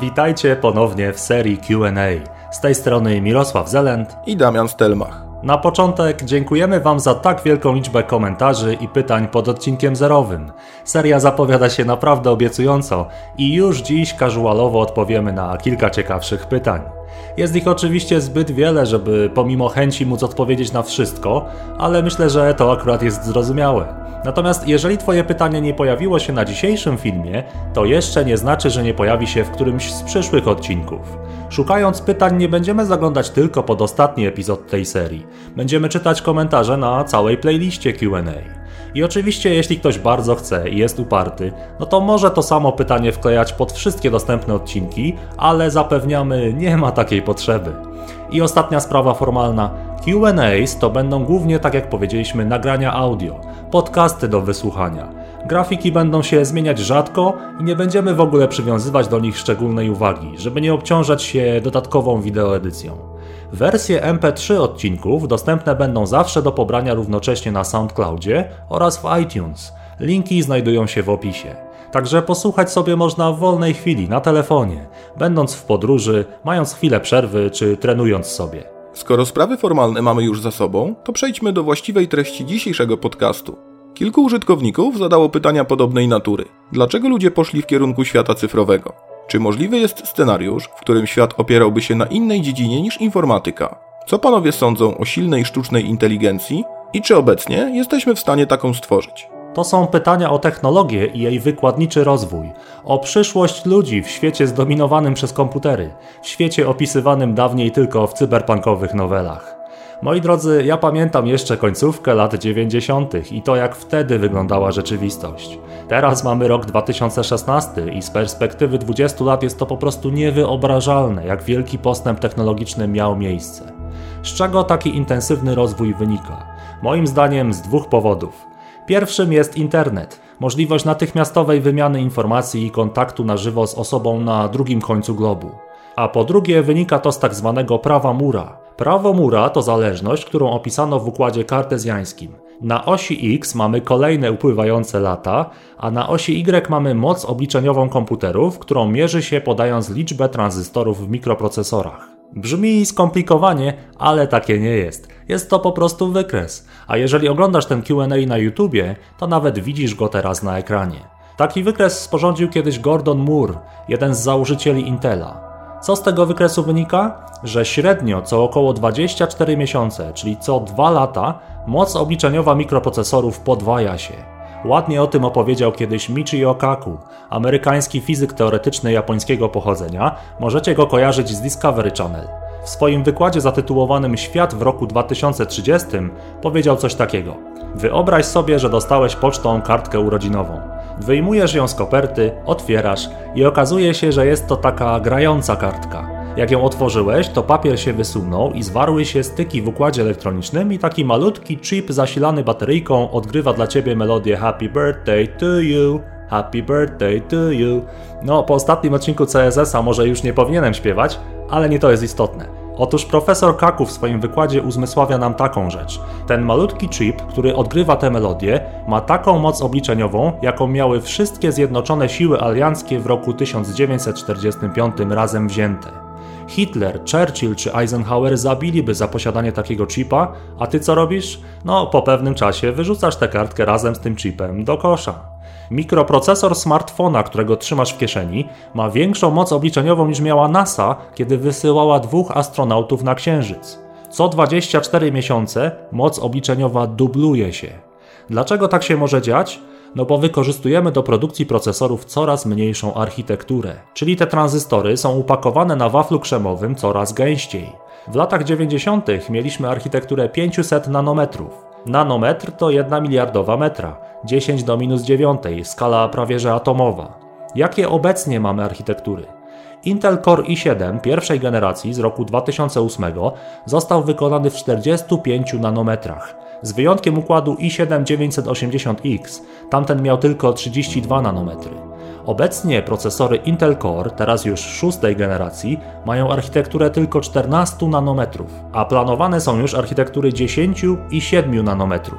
Witajcie ponownie w serii Q&A. Z tej strony Mirosław Zelent i Damian Stelmach. Na początek dziękujemy Wam za tak wielką liczbę komentarzy i pytań pod odcinkiem zerowym. Seria zapowiada się naprawdę obiecująco i już dziś casualowo odpowiemy na kilka ciekawszych pytań. Jest ich oczywiście zbyt wiele, żeby pomimo chęci móc odpowiedzieć na wszystko, ale myślę, że to akurat jest zrozumiałe. Natomiast jeżeli Twoje pytanie nie pojawiło się na dzisiejszym filmie, to jeszcze nie znaczy, że nie pojawi się w którymś z przyszłych odcinków. Szukając pytań nie będziemy zaglądać tylko pod ostatni epizod tej serii. Będziemy czytać komentarze na całej playliście Q&A. I oczywiście jeśli ktoś bardzo chce i jest uparty, no to może to samo pytanie wklejać pod wszystkie dostępne odcinki, ale zapewniamy, nie ma takiej potrzeby. I ostatnia sprawa formalna. Q&As to będą głównie, tak jak powiedzieliśmy, nagrania audio, podcasty do wysłuchania. Grafiki będą się zmieniać rzadko i nie będziemy w ogóle przywiązywać do nich szczególnej uwagi, żeby nie obciążać się dodatkową wideoedycją. Wersje MP3 odcinków dostępne będą zawsze do pobrania równocześnie na SoundCloudzie oraz w iTunes. Linki znajdują się w opisie. Także posłuchać sobie można w wolnej chwili, na telefonie, będąc w podróży, mając chwilę przerwy czy trenując sobie. Skoro sprawy formalne mamy już za sobą, to przejdźmy do właściwej treści dzisiejszego podcastu. Kilku użytkowników zadało pytania podobnej natury. Dlaczego ludzie poszli w kierunku świata cyfrowego? Czy możliwy jest scenariusz, w którym świat opierałby się na innej dziedzinie niż informatyka? Co panowie sądzą o silnej sztucznej inteligencji i czy obecnie jesteśmy w stanie taką stworzyć? To są pytania o technologię i jej wykładniczy rozwój, o przyszłość ludzi w świecie zdominowanym przez komputery, w świecie opisywanym dawniej tylko w cyberpunkowych nowelach. Moi drodzy, ja pamiętam jeszcze końcówkę lat 90. i to, jak wtedy wyglądała rzeczywistość. Teraz mamy rok 2016 i z perspektywy 20 lat jest to po prostu niewyobrażalne, jak wielki postęp technologiczny miał miejsce. Z czego taki intensywny rozwój wynika? Moim zdaniem z dwóch powodów. Pierwszym jest internet, możliwość natychmiastowej wymiany informacji i kontaktu na żywo z osobą na drugim końcu globu. A po drugie wynika to z tak zwanego prawa Moore'a. Prawo Moore'a to zależność, którą opisano w układzie kartezjańskim. Na osi X mamy kolejne upływające lata, a na osi Y mamy moc obliczeniową komputerów, którą mierzy się podając liczbę tranzystorów w mikroprocesorach. Brzmi skomplikowanie, ale takie nie jest. Jest to po prostu wykres, a jeżeli oglądasz ten Q&A na YouTubie, to nawet widzisz go teraz na ekranie. Taki wykres sporządził kiedyś Gordon Moore, jeden z założycieli Intela. Co z tego wykresu wynika? Że średnio co około 24 miesiące, czyli co 2 lata, moc obliczeniowa mikroprocesorów podwaja się. Ładnie o tym opowiedział kiedyś Michio Kaku, amerykański fizyk teoretyczny japońskiego pochodzenia, możecie go kojarzyć z Discovery Channel. W swoim wykładzie zatytułowanym Świat w roku 2030 powiedział coś takiego. Wyobraź sobie, że dostałeś pocztą kartkę urodzinową. Wyjmujesz ją z koperty, otwierasz i okazuje się, że jest to taka grająca kartka. Jak ją otworzyłeś, to papier się wysunął i zwarły się styki w układzie elektronicznym i taki malutki chip zasilany bateryjką odgrywa dla Ciebie melodię Happy Birthday to You, Happy Birthday to You. No, po ostatnim odcinku CSS-a może już nie powinienem śpiewać, ale nie to jest istotne. Otóż profesor Kaku w swoim wykładzie uzmysławia nam taką rzecz. Ten malutki chip, który odgrywa tę melodię, ma taką moc obliczeniową, jaką miały wszystkie zjednoczone siły alianckie w roku 1945 razem wzięte. Hitler, Churchill czy Eisenhower zabiliby za posiadanie takiego chipa, a ty co robisz? No, po pewnym czasie wyrzucasz tę kartkę razem z tym chipem do kosza. Mikroprocesor smartfona, którego trzymasz w kieszeni, ma większą moc obliczeniową niż miała NASA, kiedy wysyłała 2 astronautów na Księżyc. Co 24 miesiące moc obliczeniowa dubluje się. Dlaczego tak się może dziać? No bo wykorzystujemy do produkcji procesorów coraz mniejszą architekturę. Czyli te tranzystory są upakowane na waflu krzemowym coraz gęściej. W latach 90. mieliśmy architekturę 500 nanometrów. Nanometr to 1 miliardowa metra, 10 do minus 9, skala prawie że atomowa. Jakie obecnie mamy architektury? Intel Core i7 pierwszej generacji z roku 2008 został wykonany w 45 nanometrach, z wyjątkiem układu i7-980X, tamten miał tylko 32 nanometry. Obecnie procesory Intel Core, teraz już 6. generacji, mają architekturę tylko 14 nanometrów, a planowane są już architektury 10 i 7 nanometrów.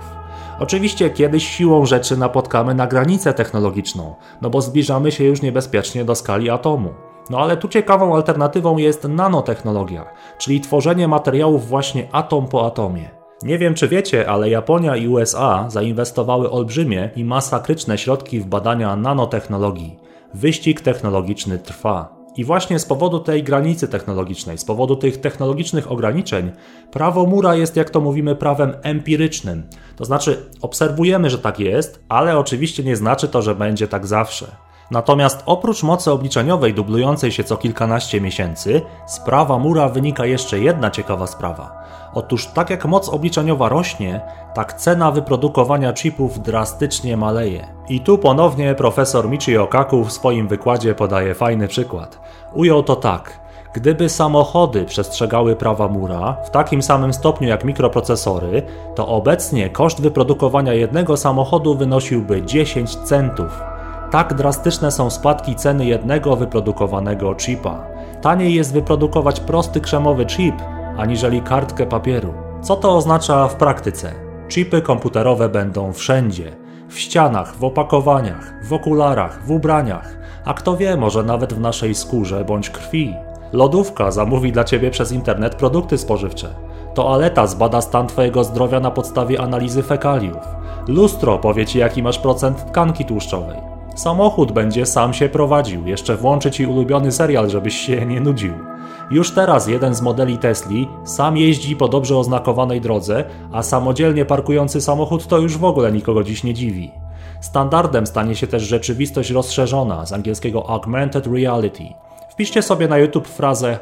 Oczywiście kiedyś siłą rzeczy napotkamy na granicę technologiczną, no bo zbliżamy się już niebezpiecznie do skali atomu. No ale tu ciekawą alternatywą jest nanotechnologia, czyli tworzenie materiałów właśnie atom po atomie. Nie wiem czy wiecie, ale Japonia i USA zainwestowały olbrzymie i masakryczne środki w badania nanotechnologii. Wyścig technologiczny trwa. I właśnie z powodu tej granicy technologicznej, z powodu tych technologicznych ograniczeń, prawo Moore'a jest, jak to mówimy, prawem empirycznym. To znaczy obserwujemy, że tak jest, ale oczywiście nie znaczy to, że będzie tak zawsze. Natomiast oprócz mocy obliczeniowej dublującej się co kilkanaście miesięcy, z prawa Moore'a wynika jeszcze jedna ciekawa sprawa. Otóż tak jak moc obliczeniowa rośnie, tak cena wyprodukowania chipów drastycznie maleje. I tu ponownie profesor Michio Kaku w swoim wykładzie podaje fajny przykład. Ujął to tak. Gdyby samochody przestrzegały prawa Moore'a w takim samym stopniu jak mikroprocesory, to obecnie koszt wyprodukowania jednego samochodu wynosiłby 10 centów. Tak drastyczne są spadki ceny jednego wyprodukowanego chipa. Taniej jest wyprodukować prosty krzemowy chip, aniżeli kartkę papieru. Co to oznacza w praktyce? Chipy komputerowe będą wszędzie. W ścianach, w opakowaniach, w okularach, w ubraniach. A kto wie, może nawet w naszej skórze bądź krwi. Lodówka zamówi dla Ciebie przez internet produkty spożywcze. Toaleta zbada stan Twojego zdrowia na podstawie analizy fekaliów. Lustro powie Ci, jaki masz procent tkanki tłuszczowej. Samochód będzie sam się prowadził, jeszcze włączy Ci ulubiony serial, żebyś się nie nudził. Już teraz jeden z modeli Tesli sam jeździ po dobrze oznakowanej drodze, a samodzielnie parkujący samochód to już w ogóle nikogo dziś nie dziwi. Standardem stanie się też rzeczywistość rozszerzona, z angielskiego augmented reality. Wpiszcie sobie na YouTube frazę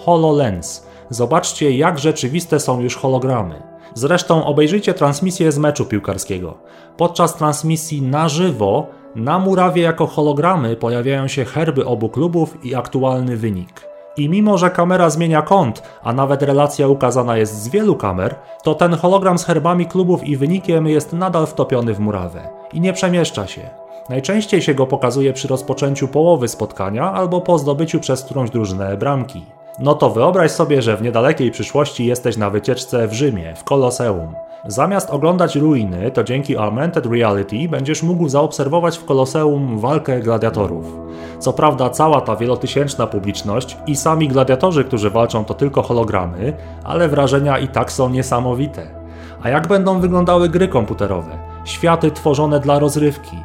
HoloLens. Zobaczcie, jak rzeczywiste są już hologramy. Zresztą obejrzyjcie transmisję z meczu piłkarskiego. Podczas transmisji na żywo na murawie jako hologramy pojawiają się herby obu klubów i aktualny wynik. I mimo, że kamera zmienia kąt, a nawet relacja ukazana jest z wielu kamer, to ten hologram z herbami klubów i wynikiem jest nadal wtopiony w murawę i nie przemieszcza się. Najczęściej się go pokazuje przy rozpoczęciu połowy spotkania albo po zdobyciu przez którąś drużynę bramki. No to wyobraź sobie, że w niedalekiej przyszłości jesteś na wycieczce w Rzymie, w Koloseum. Zamiast oglądać ruiny, to dzięki Augmented Reality będziesz mógł zaobserwować w Koloseum walkę gladiatorów. Co prawda cała ta wielotysięczna publiczność i sami gladiatorzy, którzy walczą, to tylko hologramy, ale wrażenia i tak są niesamowite. A jak będą wyglądały gry komputerowe? Światy tworzone dla rozrywki.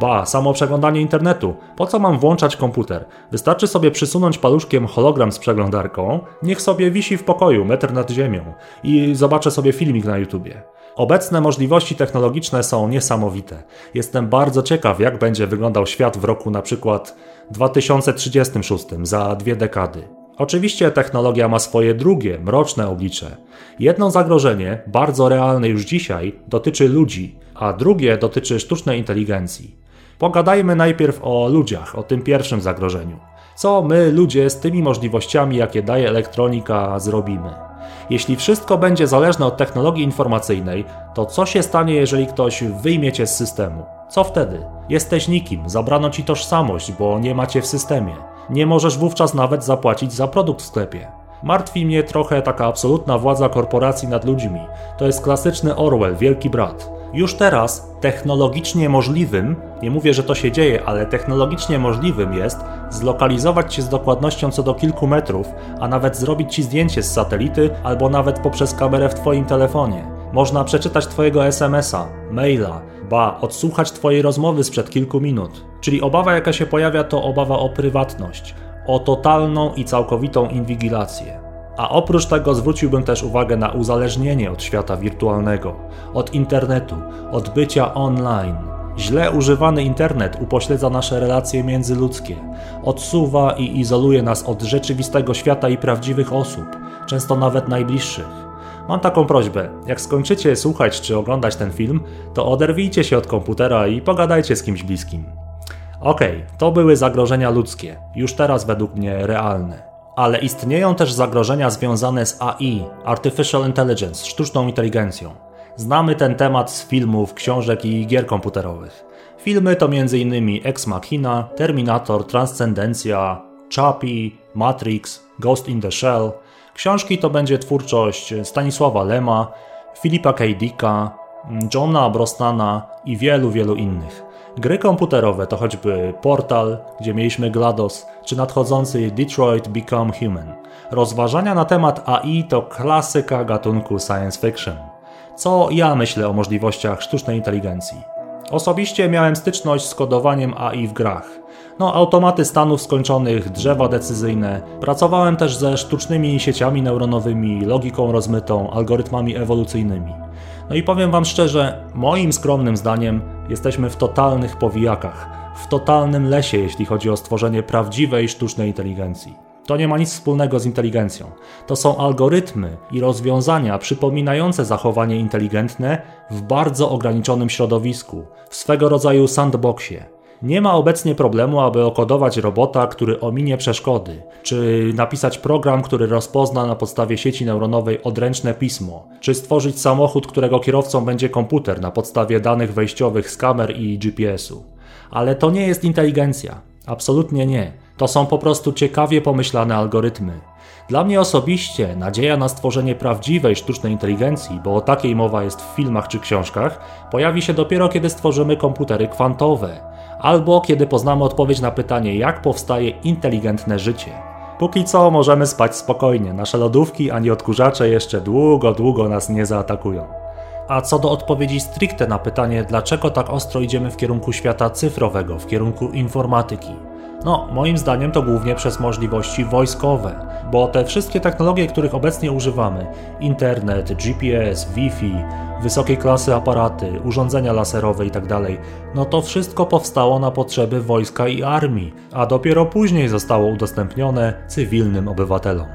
Ba, samo przeglądanie internetu. Po co mam włączać komputer? Wystarczy sobie przysunąć paluszkiem hologram z przeglądarką, niech sobie wisi w pokoju, metr nad ziemią i zobaczę sobie filmik na YouTubie. Obecne możliwości technologiczne są niesamowite. Jestem bardzo ciekaw, jak będzie wyglądał świat w roku na przykład 2036, za 2 dekady. Oczywiście technologia ma swoje drugie, mroczne oblicze. Jedno zagrożenie, bardzo realne już dzisiaj, dotyczy ludzi, a drugie dotyczy sztucznej inteligencji. Pogadajmy najpierw o ludziach, o tym pierwszym zagrożeniu. Co my, ludzie, z tymi możliwościami, jakie daje elektronika, zrobimy? Jeśli wszystko będzie zależne od technologii informacyjnej, to co się stanie, jeżeli ktoś wyjmie cię z systemu? Co wtedy? Jesteś nikim, zabrano ci tożsamość, bo nie ma cię w systemie. Nie możesz wówczas nawet zapłacić za produkt w sklepie. Martwi mnie trochę taka absolutna władza korporacji nad ludźmi. To jest klasyczny Orwell, Wielki Brat. Już teraz technologicznie możliwym, nie mówię, że to się dzieje, ale technologicznie możliwym jest zlokalizować się z dokładnością co do kilku metrów, a nawet zrobić ci zdjęcie z satelity albo nawet poprzez kamerę w twoim telefonie. Można przeczytać twojego SMS-a, maila, ba, odsłuchać twojej rozmowy sprzed kilku minut. Czyli obawa, jaka się pojawia, to obawa o prywatność, o totalną i całkowitą inwigilację. A oprócz tego zwróciłbym też uwagę na uzależnienie od świata wirtualnego, od internetu, od bycia online. Źle używany internet upośledza nasze relacje międzyludzkie, odsuwa i izoluje nas od rzeczywistego świata i prawdziwych osób, często nawet najbliższych. Mam taką prośbę, jak skończycie słuchać czy oglądać ten film, to oderwijcie się od komputera i pogadajcie z kimś bliskim. Okej, to były zagrożenia ludzkie, już teraz według mnie realne. Ale istnieją też zagrożenia związane z AI, Artificial Intelligence, sztuczną inteligencją. Znamy ten temat z filmów, książek i gier komputerowych. Filmy to m.in. Ex Machina, Terminator, Transcendencja, Chappie, Matrix, Ghost in the Shell. Książki to będzie twórczość Stanisława Lema, Filipa K. Dicka, Johna Brosnana i wielu, wielu innych. Gry komputerowe to choćby Portal, gdzie mieliśmy GLaDOS, czy nadchodzący Detroit Become Human. Rozważania na temat AI to klasyka gatunku science fiction. Co ja myślę o możliwościach sztucznej inteligencji? Osobiście miałem styczność z kodowaniem AI w grach. Automaty stanów skończonych, drzewa decyzyjne. Pracowałem też ze sztucznymi sieciami neuronowymi, logiką rozmytą, algorytmami ewolucyjnymi. I powiem wam szczerze, moim skromnym zdaniem jesteśmy w totalnych powijakach, w totalnym lesie, jeśli chodzi o stworzenie prawdziwej sztucznej inteligencji. To nie ma nic wspólnego z inteligencją. To są algorytmy i rozwiązania przypominające zachowanie inteligentne w bardzo ograniczonym środowisku, w swego rodzaju sandboxie. Nie ma obecnie problemu, aby okodować robota, który ominie przeszkody, czy napisać program, który rozpozna na podstawie sieci neuronowej odręczne pismo, czy stworzyć samochód, którego kierowcą będzie komputer na podstawie danych wejściowych z kamer i GPS-u. Ale to nie jest inteligencja. Absolutnie nie. To są po prostu ciekawie pomyślane algorytmy. Dla mnie osobiście nadzieja na stworzenie prawdziwej sztucznej inteligencji, bo o takiej mowa jest w filmach czy książkach, pojawi się dopiero kiedy stworzymy komputery kwantowe, albo kiedy poznamy odpowiedź na pytanie, jak powstaje inteligentne życie. Póki co możemy spać spokojnie, nasze lodówki ani odkurzacze jeszcze długo nas nie zaatakują. A co do odpowiedzi stricte na pytanie, dlaczego tak ostro idziemy w kierunku świata cyfrowego, w kierunku informatyki? Moim zdaniem to głównie przez możliwości wojskowe, bo te wszystkie technologie, których obecnie używamy, internet, GPS, Wi-Fi, wysokiej klasy aparaty, urządzenia laserowe itd., to wszystko powstało na potrzeby wojska i armii, a dopiero później zostało udostępnione cywilnym obywatelom.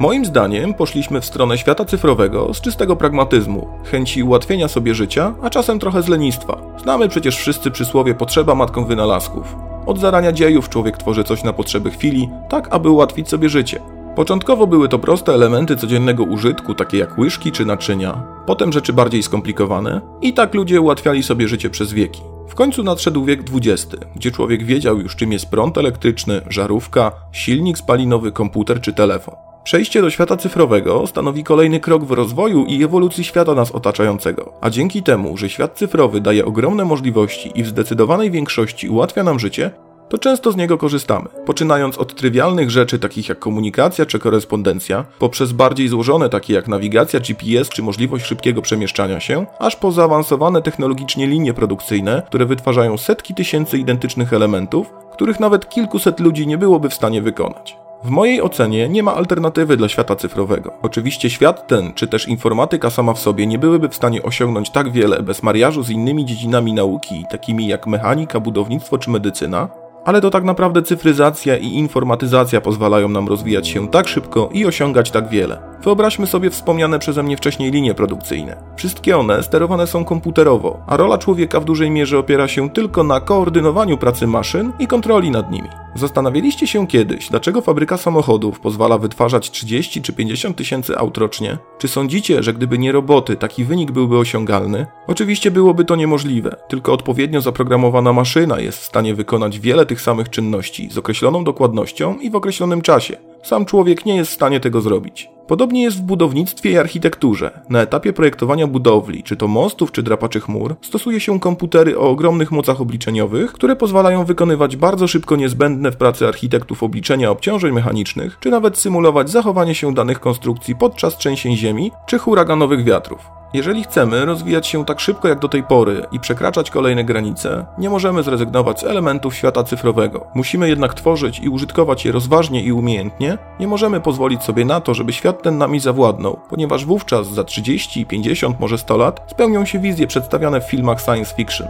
Moim zdaniem poszliśmy w stronę świata cyfrowego z czystego pragmatyzmu, chęci ułatwienia sobie życia, a czasem trochę z lenistwa. Znamy przecież wszyscy przysłowie potrzeba matką wynalazków. Od zarania dziejów człowiek tworzy coś na potrzeby chwili, tak aby ułatwić sobie życie. Początkowo były to proste elementy codziennego użytku, takie jak łyżki czy naczynia. Potem rzeczy bardziej skomplikowane i tak ludzie ułatwiali sobie życie przez wieki. W końcu nadszedł wiek XX, gdzie człowiek wiedział już, czym jest prąd elektryczny, żarówka, silnik spalinowy, komputer czy telefon. Przejście do świata cyfrowego stanowi kolejny krok w rozwoju i ewolucji świata nas otaczającego, a dzięki temu, że świat cyfrowy daje ogromne możliwości i w zdecydowanej większości ułatwia nam życie, to często z niego korzystamy, poczynając od trywialnych rzeczy takich jak komunikacja czy korespondencja, poprzez bardziej złożone takie jak nawigacja, GPS czy możliwość szybkiego przemieszczania się, aż po zaawansowane technologicznie linie produkcyjne, które wytwarzają setki tysięcy identycznych elementów, których nawet kilkuset ludzi nie byłoby w stanie wykonać. W mojej ocenie nie ma alternatywy dla świata cyfrowego. Oczywiście świat ten, czy też informatyka sama w sobie nie byłyby w stanie osiągnąć tak wiele bez mariażu z innymi dziedzinami nauki, takimi jak mechanika, budownictwo czy medycyna, ale to tak naprawdę cyfryzacja i informatyzacja pozwalają nam rozwijać się tak szybko i osiągać tak wiele. Wyobraźmy sobie wspomniane przeze mnie wcześniej linie produkcyjne. Wszystkie one sterowane są komputerowo, a rola człowieka w dużej mierze opiera się tylko na koordynowaniu pracy maszyn i kontroli nad nimi. Zastanawialiście się kiedyś, dlaczego fabryka samochodów pozwala wytwarzać 30 czy 50 tysięcy aut rocznie? Czy sądzicie, że gdyby nie roboty, taki wynik byłby osiągalny? Oczywiście byłoby to niemożliwe, tylko odpowiednio zaprogramowana maszyna jest w stanie wykonać wiele tych samych czynności z określoną dokładnością i w określonym czasie. Sam człowiek nie jest w stanie tego zrobić. Podobnie jest w budownictwie i architekturze. Na etapie projektowania budowli, czy to mostów, czy drapaczy chmur, stosuje się komputery o ogromnych mocach obliczeniowych, które pozwalają wykonywać bardzo szybko niezbędne w pracy architektów obliczenia obciążeń mechanicznych, czy nawet symulować zachowanie się danych konstrukcji podczas trzęsień ziemi, czy huraganowych wiatrów. Jeżeli chcemy rozwijać się tak szybko jak do tej pory i przekraczać kolejne granice, nie możemy zrezygnować z elementów świata cyfrowego. Musimy jednak tworzyć i użytkować je rozważnie i umiejętnie. Nie możemy pozwolić sobie na to, żeby świat ten nami zawładnął, ponieważ wówczas za 30, 50, może 100 lat spełnią się wizje przedstawiane w filmach science fiction.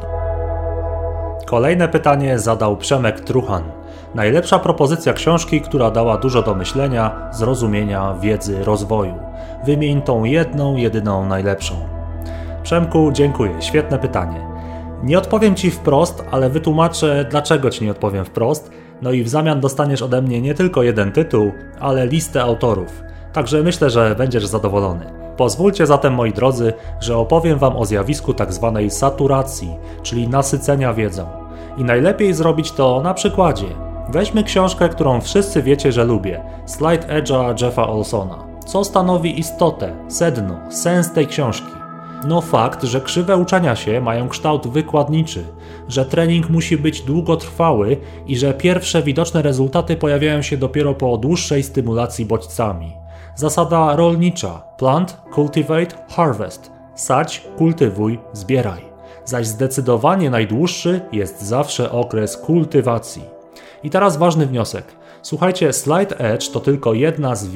Kolejne pytanie zadał Przemek Truchan. Najlepsza propozycja książki, która dała dużo do myślenia, zrozumienia, wiedzy, rozwoju. Wymień tą jedną, jedyną, najlepszą. Przemku, dziękuję. Świetne pytanie. Nie odpowiem Ci wprost, ale wytłumaczę, dlaczego Ci nie odpowiem wprost. I w zamian dostaniesz ode mnie nie tylko jeden tytuł, ale listę autorów. Także myślę, że będziesz zadowolony. Pozwólcie zatem, moi drodzy, że opowiem Wam o zjawisku tzw. saturacji, czyli nasycenia wiedzą. I najlepiej zrobić to na przykładzie. Weźmy książkę, którą wszyscy wiecie, że lubię, Slight Edge'a Jeffa Olsona. Co stanowi istotę, sedno, sens tej książki? Fakt, że krzywe uczenia się mają kształt wykładniczy, że trening musi być długotrwały i że pierwsze widoczne rezultaty pojawiają się dopiero po dłuższej stymulacji bodźcami. Zasada rolnicza: plant, cultivate, harvest. Sadź, kultywuj, zbieraj. Zaś zdecydowanie najdłuższy jest zawsze okres kultywacji. I teraz ważny wniosek. Słuchajcie, Slight Edge to tylko jedna z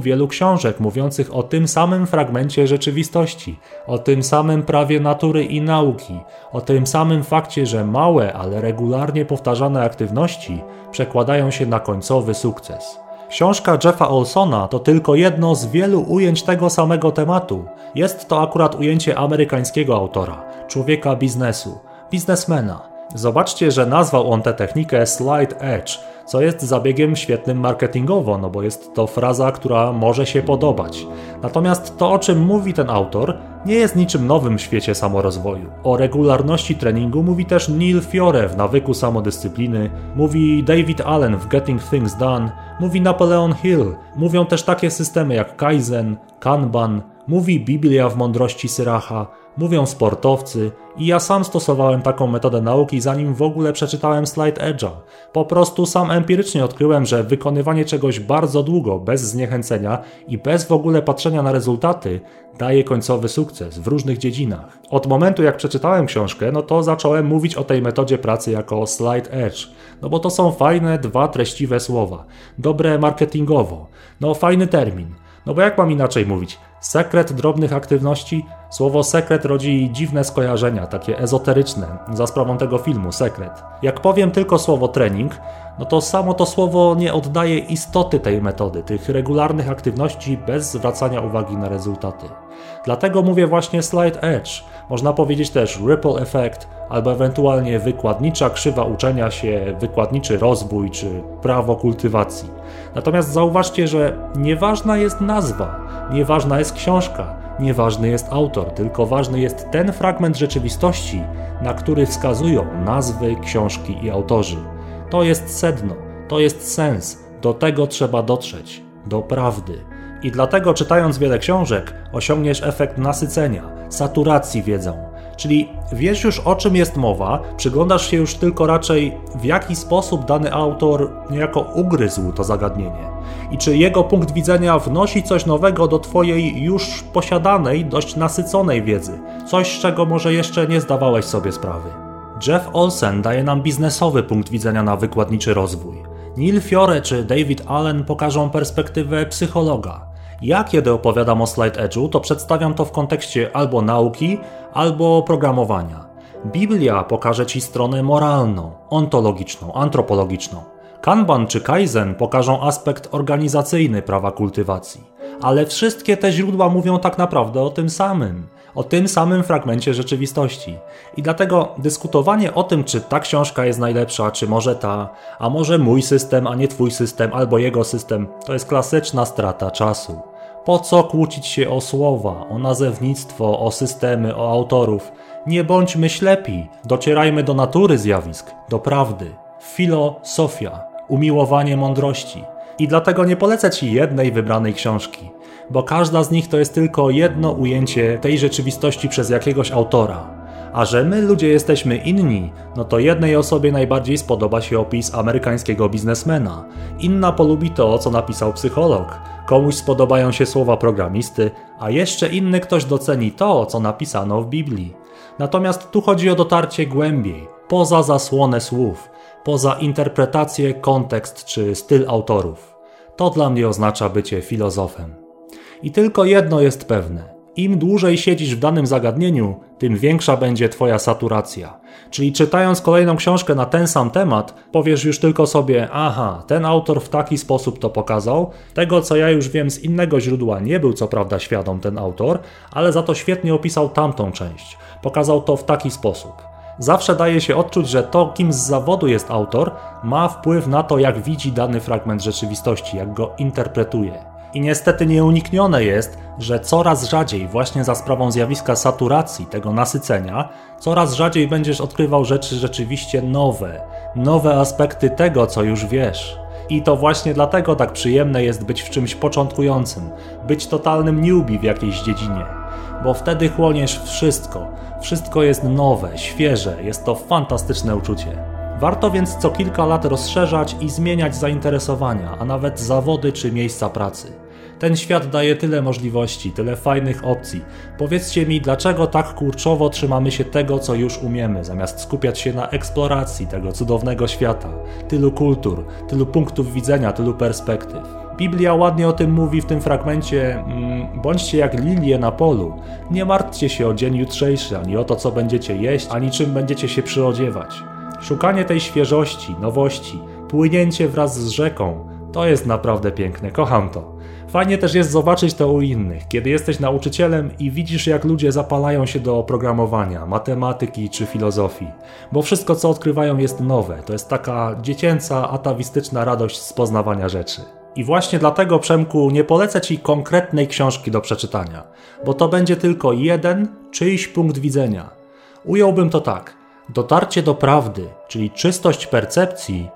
wielu książek mówiących o tym samym fragmencie rzeczywistości, o tym samym prawie natury i nauki, o tym samym fakcie, że małe, ale regularnie powtarzane aktywności przekładają się na końcowy sukces. Książka Jeffa Olsona to tylko jedno z wielu ujęć tego samego tematu. Jest to akurat ujęcie amerykańskiego autora, człowieka biznesu, biznesmena. Zobaczcie, że nazwał on tę technikę Slight Edge, co jest zabiegiem świetnym marketingowo, no bo jest to fraza, która może się podobać. Natomiast to, o czym mówi ten autor, nie jest niczym nowym w świecie samorozwoju. O regularności treningu mówi też Neil Fiore w Nawyku samodyscypliny, mówi David Allen w Getting Things Done, mówi Napoleon Hill, mówią też takie systemy jak Kaizen, Kanban, mówi Biblia w Mądrości Syracha, mówią sportowcy i ja sam stosowałem taką metodę nauki, zanim w ogóle przeczytałem Slight Edge'a. Po prostu sam empirycznie odkryłem, że wykonywanie czegoś bardzo długo, bez zniechęcenia i bez w ogóle patrzenia na rezultaty, daje końcowy sukces w różnych dziedzinach. Od momentu jak przeczytałem książkę, no to zacząłem mówić o tej metodzie pracy jako Slight Edge. No bo to są fajne dwa treściwe słowa. Dobre marketingowo. No fajny termin. No bo jak mam inaczej mówić? Sekret drobnych aktywności? Słowo sekret rodzi dziwne skojarzenia, takie ezoteryczne, za sprawą tego filmu Sekret. Jak powiem tylko słowo trening, no to samo to słowo nie oddaje istoty tej metody, tych regularnych aktywności bez zwracania uwagi na rezultaty. Dlatego mówię właśnie Slight Edge, można powiedzieć też Ripple Effect, albo ewentualnie wykładnicza krzywa uczenia się, wykładniczy rozbój czy prawo kultywacji. Natomiast zauważcie, że nieważna jest nazwa, nieważna jest książka, nieważny jest autor, tylko ważny jest ten fragment rzeczywistości, na który wskazują nazwy, książki i autorzy. To jest sedno, to jest sens, do tego trzeba dotrzeć, do prawdy. I dlatego czytając wiele książek osiągniesz efekt nasycenia, saturacji wiedzą. Czyli wiesz już, o czym jest mowa, przyglądasz się już tylko raczej, w jaki sposób dany autor niejako ugryzł to zagadnienie i czy jego punkt widzenia wnosi coś nowego do twojej już posiadanej, dość nasyconej wiedzy, coś, z czego może jeszcze nie zdawałeś sobie sprawy. Jeff Olson daje nam biznesowy punkt widzenia na wykładniczy rozwój. Neil Fiore czy David Allen pokażą perspektywę psychologa. Ja kiedy opowiadam o Slight Edge'u, to przedstawiam to w kontekście albo nauki, albo programowania. Biblia pokaże Ci stronę moralną, ontologiczną, antropologiczną. Kanban czy Kaizen pokażą aspekt organizacyjny prawa kultywacji. Ale wszystkie te źródła mówią tak naprawdę o tym samym fragmencie rzeczywistości. I dlatego dyskutowanie o tym, czy ta książka jest najlepsza, czy może ta, a może mój system, a nie Twój system, albo jego system, to jest klasyczna strata czasu. Po co kłócić się o słowa, o nazewnictwo, o systemy, o autorów? Nie bądźmy ślepi, docierajmy do natury zjawisk, do prawdy. Filosofia, umiłowanie mądrości. I dlatego nie polecę Ci jednej wybranej książki, bo każda z nich to jest tylko jedno ujęcie tej rzeczywistości przez jakiegoś autora. A że my ludzie jesteśmy inni, no to jednej osobie najbardziej spodoba się opis amerykańskiego biznesmena, inna polubi to, co napisał psycholog, komuś spodobają się słowa programisty, a jeszcze inny ktoś doceni to, co napisano w Biblii. Natomiast tu chodzi o dotarcie głębiej, poza zasłonę słów, poza interpretację, kontekst czy styl autorów. To dla mnie oznacza bycie filozofem. I tylko jedno jest pewne. Im dłużej siedzisz w danym zagadnieniu, tym większa będzie Twoja saturacja. Czyli czytając kolejną książkę na ten sam temat, powiesz już tylko sobie, aha, ten autor w taki sposób to pokazał, tego co ja już wiem z innego źródła nie był co prawda świadom ten autor, ale za to świetnie opisał tamtą część, pokazał to w taki sposób. Zawsze daje się odczuć, że to, kim z zawodu jest autor, ma wpływ na to, jak widzi dany fragment rzeczywistości, jak go interpretuje. I niestety nieuniknione jest, że coraz rzadziej właśnie za sprawą zjawiska saturacji, tego nasycenia, coraz rzadziej będziesz odkrywał rzeczy rzeczywiście nowe aspekty tego, co już wiesz. I to właśnie dlatego tak przyjemne jest być w czymś początkującym, być totalnym newbie w jakiejś dziedzinie. bo wtedy chłoniesz wszystko. Wszystko jest nowe, świeże, jest to fantastyczne uczucie. Warto więc co kilka lat rozszerzać i zmieniać zainteresowania, a nawet zawody czy miejsca pracy. Ten świat daje tyle możliwości, tyle fajnych opcji. Powiedzcie mi, dlaczego tak kurczowo trzymamy się tego, co już umiemy, zamiast skupiać się na eksploracji tego cudownego świata. Tylu kultur, tylu punktów widzenia, tylu perspektyw. Biblia ładnie o tym mówi w tym fragmencie: bądźcie jak lilie na polu. Nie martwcie się o dzień jutrzejszy, ani o to, co będziecie jeść, ani czym będziecie się przyodziewać. Szukanie tej świeżości, nowości, płynięcie wraz z rzeką, to jest naprawdę piękne, kocham to. Fajnie też jest zobaczyć to u innych, kiedy jesteś nauczycielem i widzisz, jak ludzie zapalają się do programowania, matematyki czy filozofii. Bo wszystko, co odkrywają, jest nowe, to jest taka dziecięca, atawistyczna radość z poznawania rzeczy. I właśnie dlatego, Przemku, nie polecę Ci konkretnej książki do przeczytania, bo to będzie tylko jeden czyjś punkt widzenia. Ująłbym to tak. Dotarcie do prawdy, czyli czystość percepcji,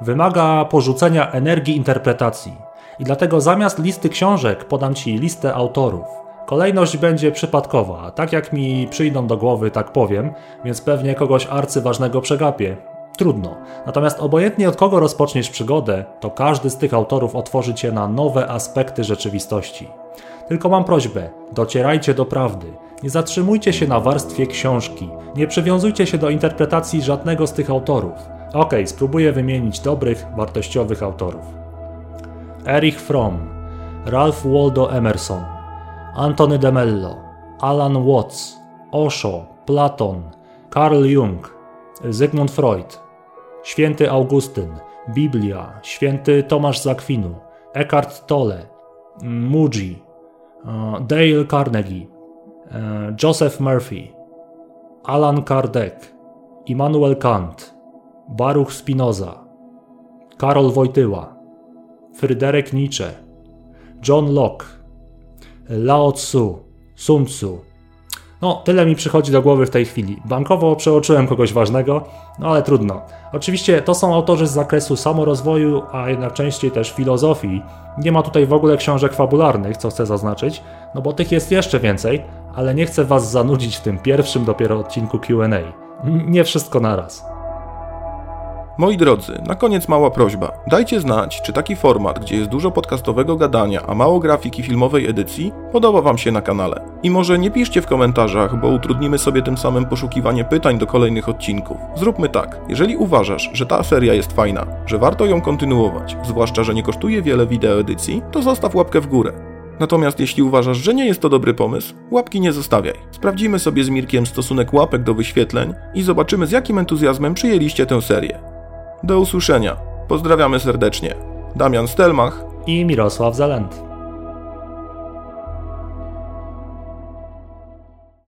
wymaga porzucenia energii interpretacji. I dlatego zamiast listy książek podam Ci listę autorów. Kolejność będzie przypadkowa, tak jak mi przyjdą do głowy, tak powiem, więc pewnie kogoś arcyważnego przegapię. Trudno. Natomiast obojętnie od kogo rozpoczniesz przygodę, to każdy z tych autorów otworzy Cię na nowe aspekty rzeczywistości. Tylko mam prośbę, docierajcie do prawdy. Nie zatrzymujcie się na warstwie książki. Nie przywiązujcie się do interpretacji żadnego z tych autorów. Okej, spróbuję wymienić dobrych, wartościowych autorów. Erich Fromm, Ralph Waldo Emerson, Anthony DeMello, Alan Watts, Osho, Platon, Carl Jung, Zygmunt Freud, Święty Augustyn, Biblia, Święty Tomasz z Akwinu, Eckhart Tolle, Muji, Dale Carnegie, Joseph Murphy, Alan Kardec, Immanuel Kant, Baruch Spinoza, Karol Wojtyła, Fryderyk Nietzsche, John Locke, Lao Tzu, Sun Tzu. No, tyle mi przychodzi do głowy w tej chwili. Bankowo przeoczyłem kogoś ważnego, no ale trudno. Oczywiście to są autorzy z zakresu samorozwoju, a jednak częściej też filozofii. Nie ma tutaj w ogóle książek fabularnych, co chcę zaznaczyć, no bo tych jest jeszcze więcej, ale nie chcę Was zanudzić w tym pierwszym dopiero odcinku Q&A. Nie wszystko naraz. Moi drodzy, na koniec mała prośba. Dajcie znać, czy taki format, gdzie jest dużo podcastowego gadania, a mało grafiki filmowej edycji, podoba Wam się na kanale. I może nie piszcie w komentarzach, bo utrudnimy sobie tym samym poszukiwanie pytań do kolejnych odcinków. Zróbmy tak. Jeżeli uważasz, że ta seria jest fajna, że warto ją kontynuować, zwłaszcza, że nie kosztuje wiele wideo edycji, to zostaw łapkę w górę. Natomiast jeśli uważasz, że nie jest to dobry pomysł, łapki nie zostawiaj. Sprawdzimy sobie z Mirkiem stosunek łapek do wyświetleń i zobaczymy, z jakim entuzjazmem przyjęliście tę serię. Do usłyszenia. Pozdrawiamy serdecznie. Damian Stelmach i Mirosław Zelent.